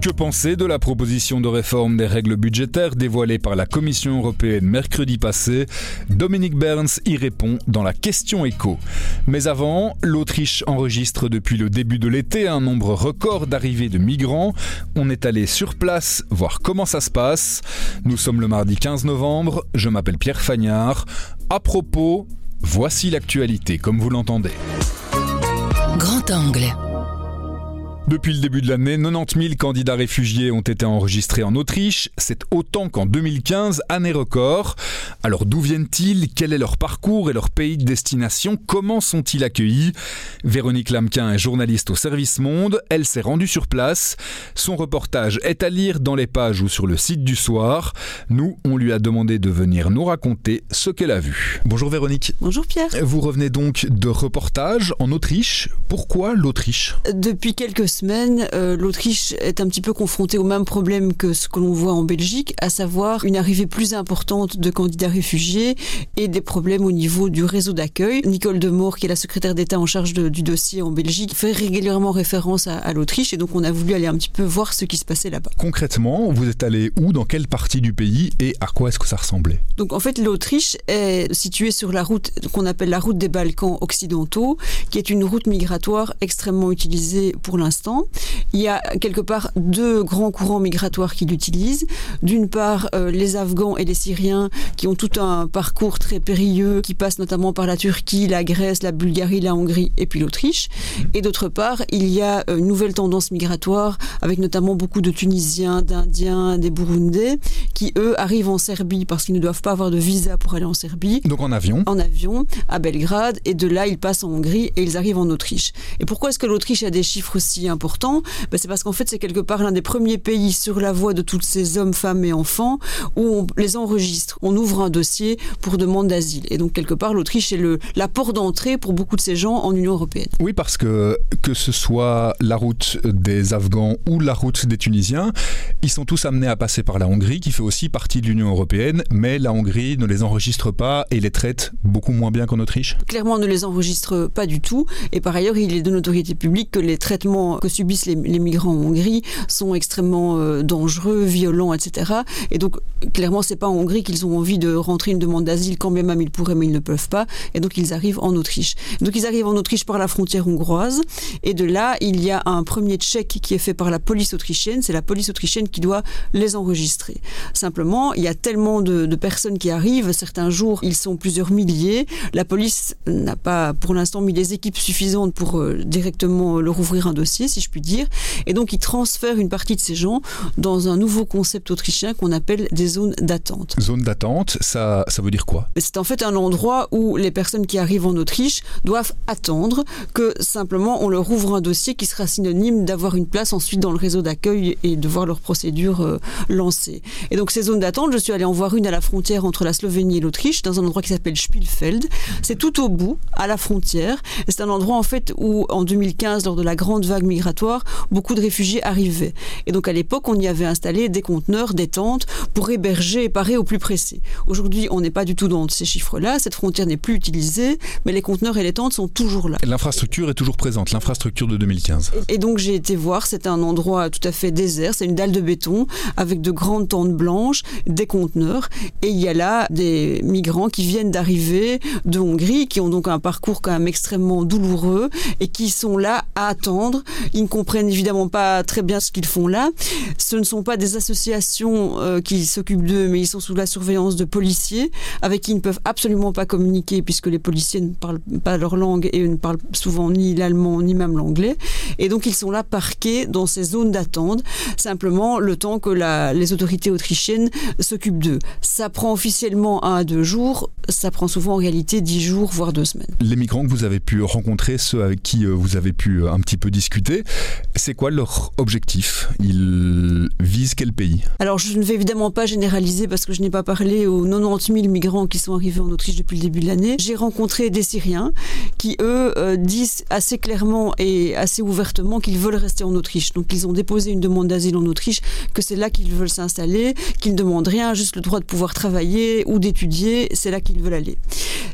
Que penser de la proposition de réforme des règles budgétaires dévoilée par la Commission européenne mercredi passé? Dominique Berns y répond dans la question écho. Mais avant, l'Autriche enregistre depuis le début de l'été un nombre record d'arrivées de migrants. On est allé sur place voir comment ça se passe. Nous sommes le mardi 15 novembre, je m'appelle Pierre Fagnart. À propos, voici l'actualité comme vous l'entendez. Grand angle. Depuis le début de l'année, 90 000 candidats réfugiés ont été enregistrés en Autriche. C'est autant qu'en 2015, année record. Alors d'où viennent-ils? Quel est leur parcours et leur pays de destination? Comment sont-ils accueillis? Véronique Lamquin est journaliste au service Monde. Elle s'est rendue sur place. Son reportage est à lire dans les pages ou sur le site du Soir. Nous, on lui a demandé de venir nous raconter ce qu'elle a vu. Bonjour Véronique. Bonjour Pierre. Vous revenez donc de reportage en Autriche. Pourquoi l'Autriche? Depuis quelques semaine, l'Autriche est un petit peu confrontée au même problème que ce que l'on voit en Belgique, à savoir une arrivée plus importante de candidats réfugiés et des problèmes au niveau du réseau d'accueil. Nicole de Moor, qui est la secrétaire d'État en charge du dossier en Belgique, fait régulièrement référence à l'Autriche et donc on a voulu aller un petit peu voir ce qui se passait là-bas. Concrètement, vous êtes allé où, dans quelle partie du pays et à quoi est-ce que ça ressemblait? Donc en fait, l'Autriche est située sur la route qu'on appelle la route des Balkans occidentaux, qui est une route migratoire extrêmement utilisée pour l'instant. Il y a quelque part deux grands courants migratoires qui l'utilisent. D'une part, les Afghans et les Syriens qui ont tout un parcours très périlleux qui passe notamment par la Turquie, la Grèce, la Bulgarie, la Hongrie et puis l'Autriche. Et d'autre part, il y a une nouvelle tendance migratoire avec notamment beaucoup de Tunisiens, d'Indiens, des Burundais qui, eux, arrivent en Serbie parce qu'ils ne doivent pas avoir de visa pour aller en Serbie. Donc en avion. En avion, à Belgrade. Et de là, ils passent en Hongrie et ils arrivent en Autriche. Et pourquoi est-ce que l'Autriche a des chiffres aussi important, c'est parce qu'en fait c'est quelque part l'un des premiers pays sur la voie de tous ces hommes, femmes et enfants où on les enregistre, on ouvre un dossier pour demande d'asile et donc quelque part l'Autriche est la porte d'entrée pour beaucoup de ces gens en Union européenne. Oui, parce que ce soit la route des Afghans ou la route des Tunisiens, ils sont tous amenés à passer par la Hongrie qui fait aussi partie de l'Union européenne, mais la Hongrie ne les enregistre pas et les traite beaucoup moins bien qu'en Autriche. Clairement, on ne les enregistre pas du tout et par ailleurs il est de notoriété publique que les traitements que subissent les migrants en Hongrie sont extrêmement dangereux, violents, etc. Et donc, clairement, c'est pas en Hongrie qu'ils ont envie de rentrer une demande d'asile, quand bien même ils pourraient, mais ils ne peuvent pas. Et donc, ils arrivent en Autriche. Donc, ils arrivent en Autriche par la frontière hongroise. Et de là, il y a un premier check qui est fait par la police autrichienne. C'est la police autrichienne qui doit les enregistrer. Simplement, il y a tellement de personnes qui arrivent. Certains jours, ils sont plusieurs milliers. La police n'a pas, pour l'instant, mis les équipes suffisantes pour directement leur ouvrir un dossier, si je puis dire, et donc ils transfèrent une partie de ces gens dans un nouveau concept autrichien qu'on appelle des zones d'attente. Zone d'attente, ça veut dire quoi? C'est en fait un endroit où les personnes qui arrivent en Autriche doivent attendre que simplement on leur ouvre un dossier qui sera synonyme d'avoir une place ensuite dans le réseau d'accueil et de voir leurs procédures lancées. Et donc ces zones d'attente, je suis allée en voir une à la frontière entre la Slovénie et l'Autriche, dans un endroit qui s'appelle Spielfeld. C'est tout au bout, à la frontière. Et c'est un endroit en fait où en 2015, lors de la grande vague migratoire, beaucoup de réfugiés arrivaient. Et donc à l'époque, on y avait installé des conteneurs, des tentes pour héberger et parer au plus pressé. Aujourd'hui, on n'est pas du tout dans ces chiffres-là. Cette frontière n'est plus utilisée, mais les conteneurs et les tentes sont toujours là. L'infrastructure est toujours présente, l'infrastructure de 2015. Et donc j'ai été voir, c'est un endroit tout à fait désert, c'est une dalle de béton avec de grandes tentes blanches, des conteneurs. Et il y a là des migrants qui viennent d'arriver de Hongrie, qui ont donc un parcours quand même extrêmement douloureux et qui sont là à attendre. Ils ne comprennent évidemment pas très bien ce qu'ils font là. Ce ne sont pas des associations qui s'occupent d'eux, mais ils sont sous la surveillance de policiers avec qui ils ne peuvent absolument pas communiquer puisque les policiers ne parlent pas leur langue et ne parlent souvent ni l'allemand ni même l'anglais. Et donc ils sont là parqués dans ces zones d'attente, simplement le temps que les autorités autrichiennes s'occupent d'eux. Ça prend officiellement 1 à 2 jours, ça prend souvent en réalité 10 jours, voire 2 semaines. Les migrants que vous avez pu rencontrer, ceux qui vous avez pu un petit peu discuter. C'est quoi leur objectif ? Ils visent quel pays ? Alors, je ne vais évidemment pas généraliser parce que je n'ai pas parlé aux 90 000 migrants qui sont arrivés en Autriche depuis le début de l'année. J'ai rencontré des Syriens qui, eux, disent assez clairement et assez ouvertement qu'ils veulent rester en Autriche. Donc, ils ont déposé une demande d'asile en Autriche, que c'est là qu'ils veulent s'installer, qu'ils ne demandent rien, juste le droit de pouvoir travailler ou d'étudier. C'est là qu'ils veulent aller.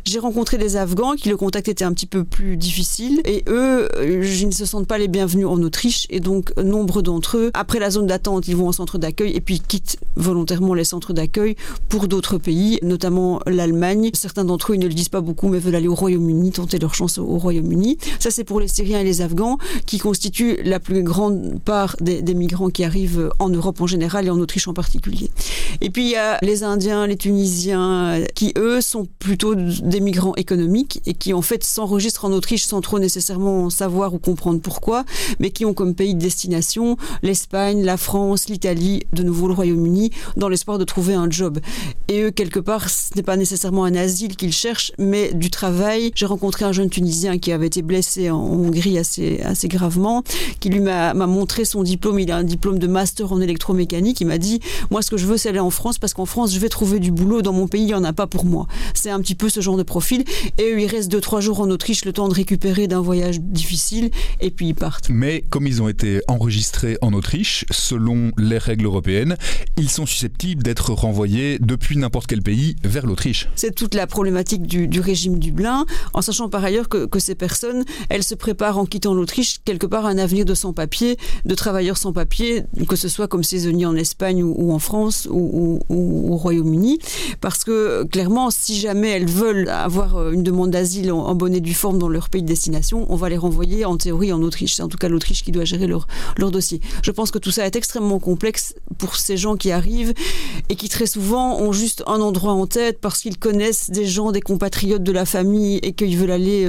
J'ai rencontré des Afghans qui, le contact était un petit peu plus difficile, et eux, ils ne se sentent pas les bienvenus en Autriche, et donc nombre d'entre eux, après la zone d'attente, ils vont en centre d'accueil et puis quittent volontairement les centres d'accueil pour d'autres pays, notamment l'Allemagne. Certains d'entre eux, ils ne le disent pas beaucoup, mais veulent aller au Royaume-Uni, tenter leur chance au Royaume-Uni. Ça, c'est pour les Syriens et les Afghans, qui constituent la plus grande part des migrants qui arrivent en Europe en général et en Autriche en particulier. Et puis, il y a les Indiens, les Tunisiens, qui, eux, sont plutôt des migrants économiques et qui, en fait, s'enregistrent en Autriche sans trop nécessairement savoir ou comprendre pourquoi, mais qui ont comme pays de destination l'Espagne, la France, l'Italie, de nouveau le Royaume-Uni, dans l'espoir de trouver un job. Et eux, quelque part, ce n'est pas nécessairement un asile qu'ils cherchent, mais du travail. J'ai rencontré un jeune Tunisien qui avait été blessé en Hongrie assez gravement, qui lui m'a montré son diplôme. Il a un diplôme de master en électromécanique. Il m'a dit, moi, ce que je veux, c'est aller en France, parce qu'en France, je vais trouver du boulot. Dans mon pays, il n'y en a pas pour moi. C'est un petit peu ce genre de profil. Et eux, ils restent 2-3 jours en Autriche, le temps de récupérer d'un voyage difficile, et puis ils partent. Mais comme ils ont été enregistrés en Autriche, selon les règles européennes, ils sont susceptibles d'être renvoyés depuis n'importe quel pays vers l'Autriche. C'est toute la problématique du régime Dublin, en sachant par ailleurs que ces personnes, elles se préparent en quittant l'Autriche, quelque part, à un avenir de sans-papiers, de travailleurs sans-papiers, que ce soit comme saisonniers en Espagne ou en France ou au Royaume-Uni, parce que clairement, si jamais elles veulent avoir une demande d'asile en bonne et due forme dans leur pays de destination, on va les renvoyer en théorie en Autriche. C'est en tout cas l'Autriche qui doit gérer leur dossier. Je pense que tout ça est extrêmement complexe pour ces gens qui arrivent et qui très souvent ont juste un endroit en tête parce qu'ils connaissent des gens, des compatriotes de la famille et qu'ils veulent aller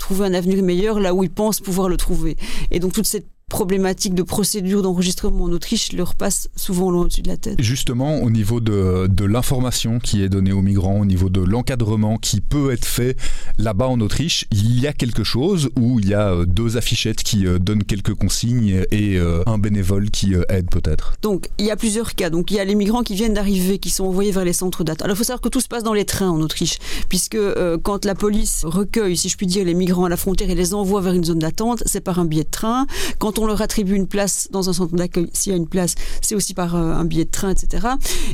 trouver un avenir meilleur là où ils pensent pouvoir le trouver. Et donc toute cette problématique de procédure d'enregistrement en Autriche leur passe souvent loin au-dessus de la tête. Justement, au niveau de l'information qui est donnée aux migrants, au niveau de l'encadrement qui peut être fait là-bas en Autriche, il y a quelque chose où il y a deux affichettes qui donnent quelques consignes et un bénévole qui aide peut-être. Donc, il y a plusieurs cas. Donc, il y a les migrants qui viennent d'arriver, qui sont envoyés vers les centres d'attente. Alors, il faut savoir que tout se passe dans les trains en Autriche, puisque quand la police recueille, si je puis dire, les migrants à la frontière et les envoie vers une zone d'attente, c'est par un billet de train. Quand on leur attribue une place dans un centre d'accueil, s'il y a une place, c'est aussi par un billet de train, etc.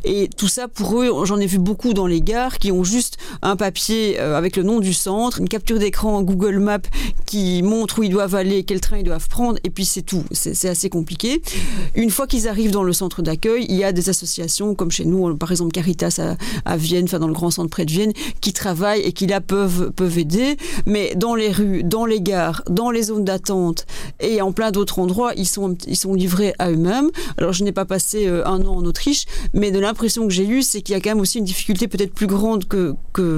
Et tout ça, pour eux, j'en ai vu beaucoup dans les gares qui ont juste un papier avec le nom du centre, une capture d'écran Google Maps qui montre où ils doivent aller, quel train ils doivent prendre, et puis c'est tout. C'est assez compliqué. Une fois qu'ils arrivent dans le centre d'accueil, il y a des associations comme chez nous, par exemple Caritas à Vienne, enfin dans le grand centre près de Vienne, qui travaillent et qui là peuvent aider. Mais dans les rues, dans les gares, dans les zones d'attente et en plein d'autres endroits, ils sont livrés à eux-mêmes. Alors, je n'ai pas passé un an en Autriche, mais de l'impression que j'ai eue, c'est qu'il y a quand même aussi une difficulté peut-être plus grande que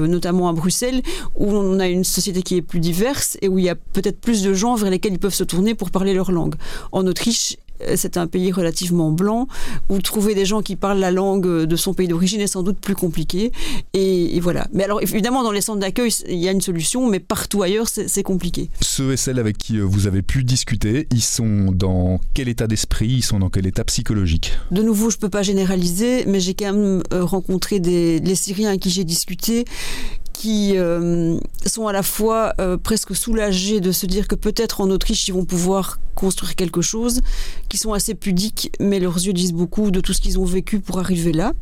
notamment à Bruxelles, où on a une société qui est plus diverse et où il y a peut-être plus de gens vers lesquels ils peuvent se tourner pour parler leur langue. En Autriche, c'est un pays relativement blanc, où trouver des gens qui parlent la langue de son pays d'origine est sans doute plus compliqué. Et voilà. Mais alors, évidemment, dans les centres d'accueil, il y a une solution, mais partout ailleurs, c'est compliqué. Ceux et celles avec qui vous avez pu discuter, ils sont dans quel état d'esprit ? Ils sont dans quel état psychologique ? De nouveau, je ne peux pas généraliser, mais j'ai quand même rencontré les Syriens avec qui j'ai discuté, qui sont à la fois presque soulagés de se dire que peut-être en Autriche ils vont pouvoir construire quelque chose, qui sont assez pudiques, mais leurs yeux disent beaucoup de tout ce qu'ils ont vécu pour arriver là.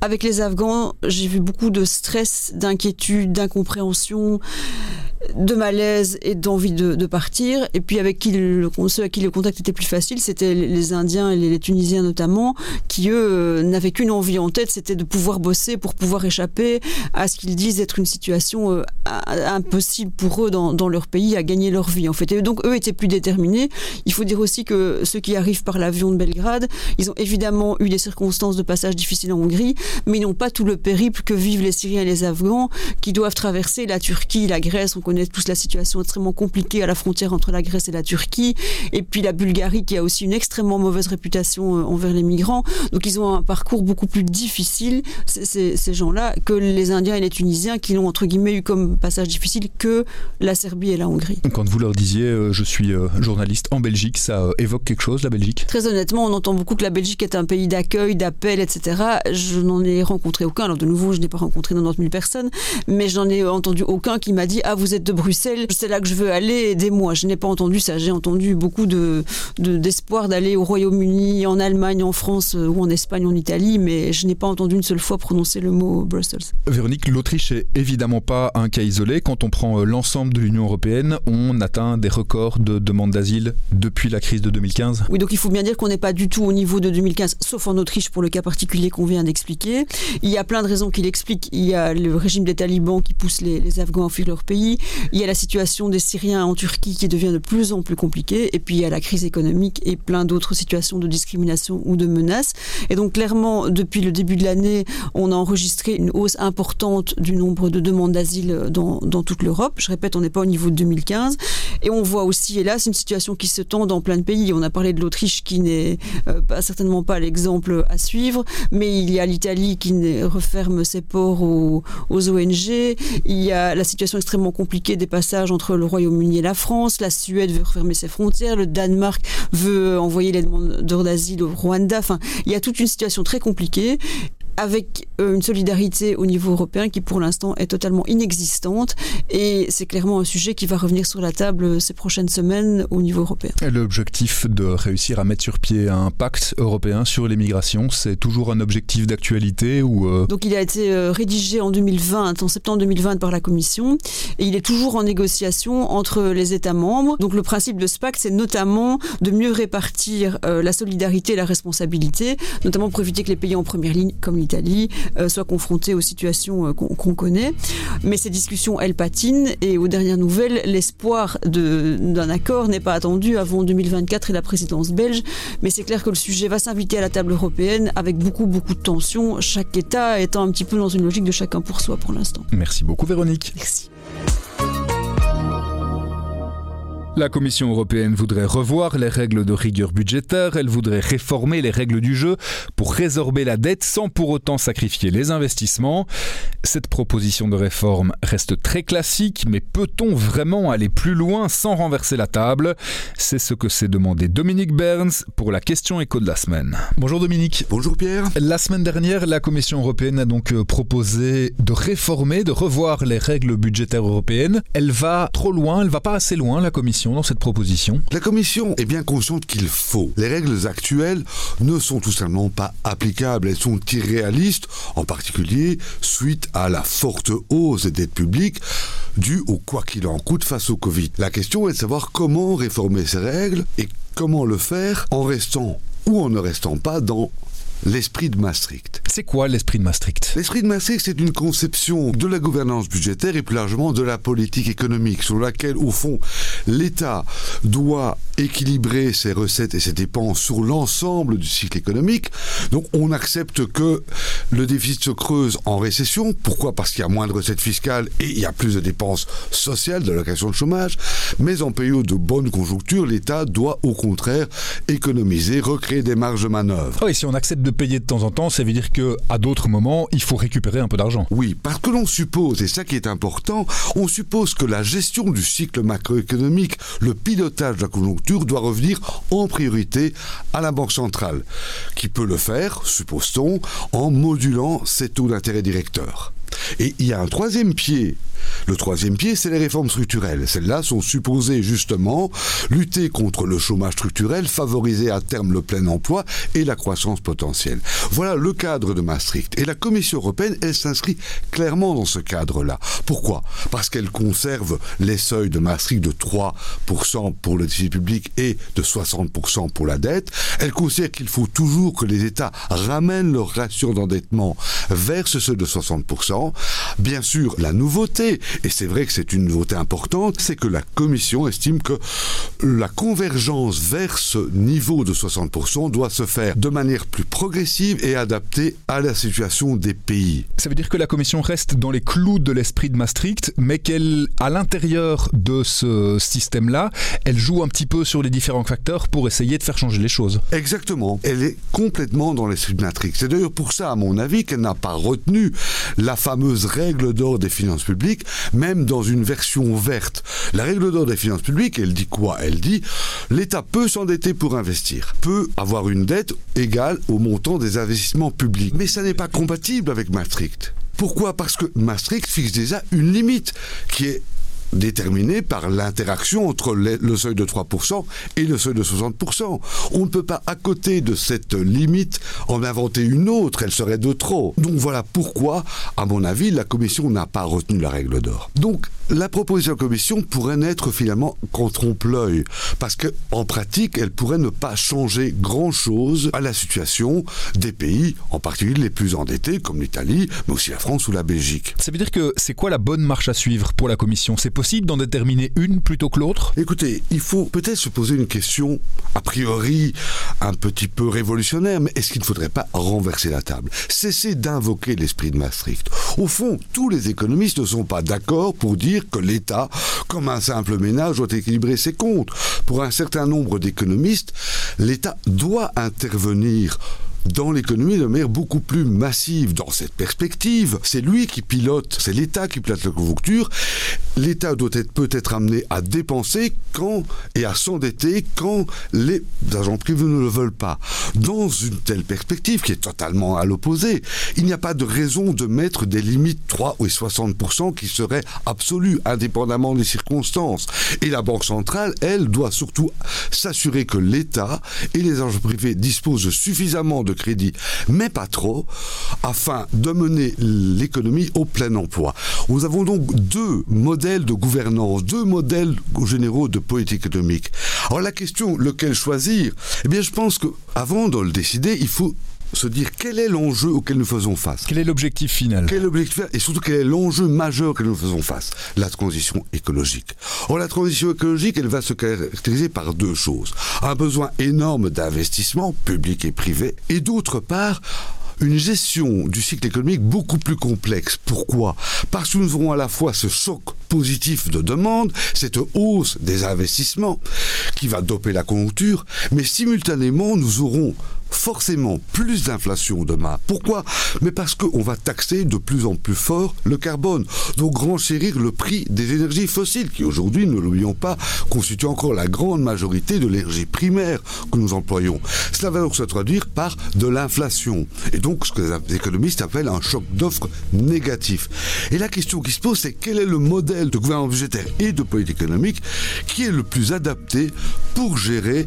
Avec les Afghans, j'ai vu beaucoup de stress, d'inquiétude, d'incompréhension, de malaise et d'envie de partir. Et puis avec ceux à qui le contact était plus facile, c'était les Indiens et les Tunisiens notamment, qui eux n'avaient qu'une envie en tête, c'était de pouvoir bosser pour pouvoir échapper à ce qu'ils disent être une situation impossible pour eux dans leur pays, à gagner leur vie en fait. Et donc eux étaient plus déterminés. Il faut dire aussi que ceux qui arrivent par l'avion de Belgrade, ils ont évidemment eu des circonstances de passage difficiles en Hongrie, mais ils n'ont pas tout le périple que vivent les Syriens et les Afghans qui doivent traverser la Turquie, la Grèce, connaît tous la situation extrêmement compliquée à la frontière entre la Grèce et la Turquie, et puis la Bulgarie qui a aussi une extrêmement mauvaise réputation envers les migrants. Donc ils ont un parcours beaucoup plus difficile, ces gens-là, que les Indiens et les Tunisiens qui l'ont entre guillemets eu comme passage difficile que la Serbie et la Hongrie. Quand vous leur disiez je suis journaliste en Belgique, ça évoque quelque chose, la Belgique? Très honnêtement, on entend beaucoup que la Belgique est un pays d'accueil, d'appel, etc. Je n'en ai rencontré aucun. Alors de nouveau, je n'ai pas rencontré 90 000 personnes, mais je n'en ai entendu aucun qui m'a dit « Ah, vous êtes de Bruxelles, c'est là que je veux aller, aidez-moi ». Je n'ai pas entendu ça. J'ai entendu beaucoup d'espoir d'aller au Royaume-Uni, en Allemagne, en France ou en Espagne, en Italie, mais je n'ai pas entendu une seule fois prononcer le mot « Brussels ». Véronique, l'Autriche n'est évidemment pas un cas isolé. Quand on prend l'ensemble de l'Union européenne, on atteint des records de demandes d'asile depuis la crise de 2015. Oui, donc il faut bien dire qu'on n'est pas du tout au niveau de 2015, sauf en Autriche pour le cas particulier qu'on vient d'expliquer. Il y a plein de raisons qui l'expliquent. Il y a le régime des talibans qui pousse les Afghans à fuir leur pays. Il y a la situation des Syriens en Turquie qui devient de plus en plus compliquée. Et puis il y a la crise économique et plein d'autres situations de discrimination ou de menaces. Et donc clairement, depuis le début de l'année, on a enregistré une hausse importante du nombre de demandes d'asile dans toute l'Europe. Je répète, on n'est pas au niveau de 2015. Et on voit aussi, hélas, une situation qui se tend dans plein de pays. On a parlé de l'Autriche qui n'est certainement pas l'exemple à suivre, mais il y a l'Italie qui referme ses ports aux ONG. Il y a la situation extrêmement compliquée des passages entre le Royaume-Uni et la France. La Suède veut refermer ses frontières. Le Danemark veut envoyer les demandeurs d'asile au Rwanda. Enfin, il y a toute une situation très compliquée, avec une solidarité au niveau européen qui pour l'instant est totalement inexistante, et c'est clairement un sujet qui va revenir sur la table ces prochaines semaines au niveau européen. Et l'objectif de réussir à mettre sur pied un pacte européen sur les migrations, c'est toujours un objectif d'actualité ou Donc il a été rédigé en septembre 2020 par la Commission, et il est toujours en négociation entre les États membres. Donc le principe de ce pacte, c'est notamment de mieux répartir la solidarité et la responsabilité, notamment pour éviter que les pays en première ligne, comme l'Italie, soit confrontée aux situations qu'on connaît. Mais ces discussions, elles patinent, et aux dernières nouvelles, l'espoir d'un accord n'est pas attendu avant 2024 et la présidence belge. Mais c'est clair que le sujet va s'inviter à la table européenne avec beaucoup, beaucoup de tensions, chaque État étant un petit peu dans une logique de chacun pour soi pour l'instant. Merci beaucoup Véronique. Merci. La Commission européenne voudrait revoir les règles de rigueur budgétaire, elle voudrait réformer les règles du jeu pour résorber la dette sans pour autant sacrifier les investissements. Cette proposition de réforme reste très classique, mais peut-on vraiment aller plus loin sans renverser la table? C'est ce que s'est demandé Dominique Berns pour la question éco de la semaine. Bonjour Dominique. Bonjour Pierre. La semaine dernière, la Commission européenne a donc proposé de revoir les règles budgétaires européennes. Elle va trop loin, elle va pas assez loin, la Commission, dans cette proposition. La Commission est bien consciente qu'il faut. Les règles actuelles ne sont tout simplement pas applicables. Elles sont irréalistes, en particulier suite à la forte hausse des dettes publiques due au quoi qu'il en coûte face au Covid. La question est de savoir comment réformer ces règles et comment le faire en restant ou en ne restant pas dans l'esprit de Maastricht. C'est quoi l'esprit de Maastricht? L'esprit de Maastricht, c'est une conception de la gouvernance budgétaire et plus largement de la politique économique, sur laquelle, au fond, l'État doit équilibrer ses recettes et ses dépenses sur l'ensemble du cycle économique. Donc on accepte que le déficit se creuse en récession. Pourquoi? Parce qu'il y a moins de recettes fiscales et il y a plus de dépenses sociales, d'allocations de chômage. Mais en période de bonne conjoncture, l'État doit au contraire économiser, recréer des marges de manœuvre. Oui, si on accepte de payer de temps en temps, ça veut dire qu'à d'autres moments, il faut récupérer un peu d'argent. Oui, parce que l'on suppose, et ça qui est important, on suppose que la gestion du cycle macroéconomique, le pilotage de la conjoncture, doit revenir en priorité à la Banque centrale, qui peut le faire, suppose-t-on, en modulant ses taux d'intérêt directeurs. Et il y a un troisième pied. Le troisième pied, c'est les réformes structurelles. Celles-là sont supposées justement lutter contre le chômage structurel, favoriser à terme le plein emploi et la croissance potentielle. Voilà le cadre de Maastricht. Et la Commission européenne, elle s'inscrit clairement dans ce cadre-là. Pourquoi ? Parce qu'elle conserve les seuils de Maastricht de 3% pour le déficit public et de 60% pour la dette. Elle considère qu'il faut toujours que les États ramènent leur ratio d'endettement vers ce seuil de 60%. Bien sûr, la nouveauté, et c'est vrai que c'est une nouveauté importante, c'est que la Commission estime que la convergence vers ce niveau de 60% doit se faire de manière plus progressive et adaptée à la situation des pays. Ça veut dire que la Commission reste dans les clous de l'esprit de Maastricht, mais qu'elle, à l'intérieur de ce système-là, elle joue un petit peu sur les différents facteurs pour essayer de faire changer les choses. Exactement. Elle est complètement dans l'esprit de Maastricht. C'est d'ailleurs pour ça, à mon avis, qu'elle n'a pas retenu la fameuse règle d'or des finances publiques, même dans une version verte. La règle d'or des finances publiques, elle dit quoi ? Elle dit « L'État peut s'endetter pour investir, peut avoir une dette égale au montant des investissements publics. » Mais ça n'est pas compatible avec Maastricht. Pourquoi ? Parce que Maastricht fixe déjà une limite qui est déterminée par l'interaction entre le seuil de 3% et le seuil de 60%. On ne peut pas, à côté de cette limite, en inventer une autre, elle serait de trop. Donc voilà pourquoi, à mon avis, la Commission n'a pas retenu la règle d'or. Donc, la proposition de la Commission pourrait n'être finalement qu'en trompe-l'œil, parce qu'en pratique, elle pourrait ne pas changer grand-chose à la situation des pays, en particulier les plus endettés, comme l'Italie, mais aussi la France ou la Belgique. Ça veut dire que c'est quoi la bonne marche à suivre pour la Commission ? C'est possible d'en déterminer une plutôt que l'autre ? Écoutez, il faut peut-être se poser une question, a priori, un petit peu révolutionnaire, mais est-ce qu'il ne faudrait pas renverser la table ? Cesser d'invoquer l'esprit de Maastricht. Au fond, tous les économistes ne sont pas d'accord pour dire que l'État, comme un simple ménage, doit équilibrer ses comptes. Pour un certain nombre d'économistes, l'État doit intervenir dans l'économie de manière beaucoup plus massive. Dans cette perspective, c'est lui qui pilote, c'est l'État qui pilote la conjoncture. L'État doit être peut-être amené à dépenser quand et à s'endetter quand les agents privés ne le veulent pas. Dans une telle perspective, qui est totalement à l'opposé, il n'y a pas de raison de mettre des limites 3 ou 60% qui seraient absolues, indépendamment des circonstances. Et la Banque centrale, elle, doit surtout s'assurer que l'État et les agents privés disposent suffisamment de crédit, mais pas trop, afin de mener l'économie au plein emploi. Nous avons donc deux modèles de gouvernance, deux modèles généraux de politique économique. Alors la question, lequel choisir ? Eh bien je pense qu'avant de le décider, il faut se dire quel est l'enjeu auquel nous faisons face. Quel est l'objectif final ? Quel est l'objectif final ? Et surtout, quel est l'enjeu majeur auquel nous faisons face ? La transition écologique. Or, la transition écologique, elle va se caractériser par deux choses. Un besoin énorme d'investissement, public et privé, et d'autre part, une gestion du cycle économique beaucoup plus complexe. Pourquoi ? Parce que nous aurons à la fois ce choc positif de demande, cette hausse des investissements qui va doper la conjoncture, mais simultanément, nous aurons forcément plus d'inflation demain. Pourquoi ? Mais parce qu'on va taxer de plus en plus fort le carbone, donc renchérir le prix des énergies fossiles, qui aujourd'hui, ne l'oublions pas, constituent encore la grande majorité de l'énergie primaire que nous employons. Cela va donc se traduire par de l'inflation, et donc ce que les économistes appellent un choc d'offres négatif. Et la question qui se pose, c'est quel est le modèle de gouvernement budgétaire et de politique économique qui est le plus adapté pour gérer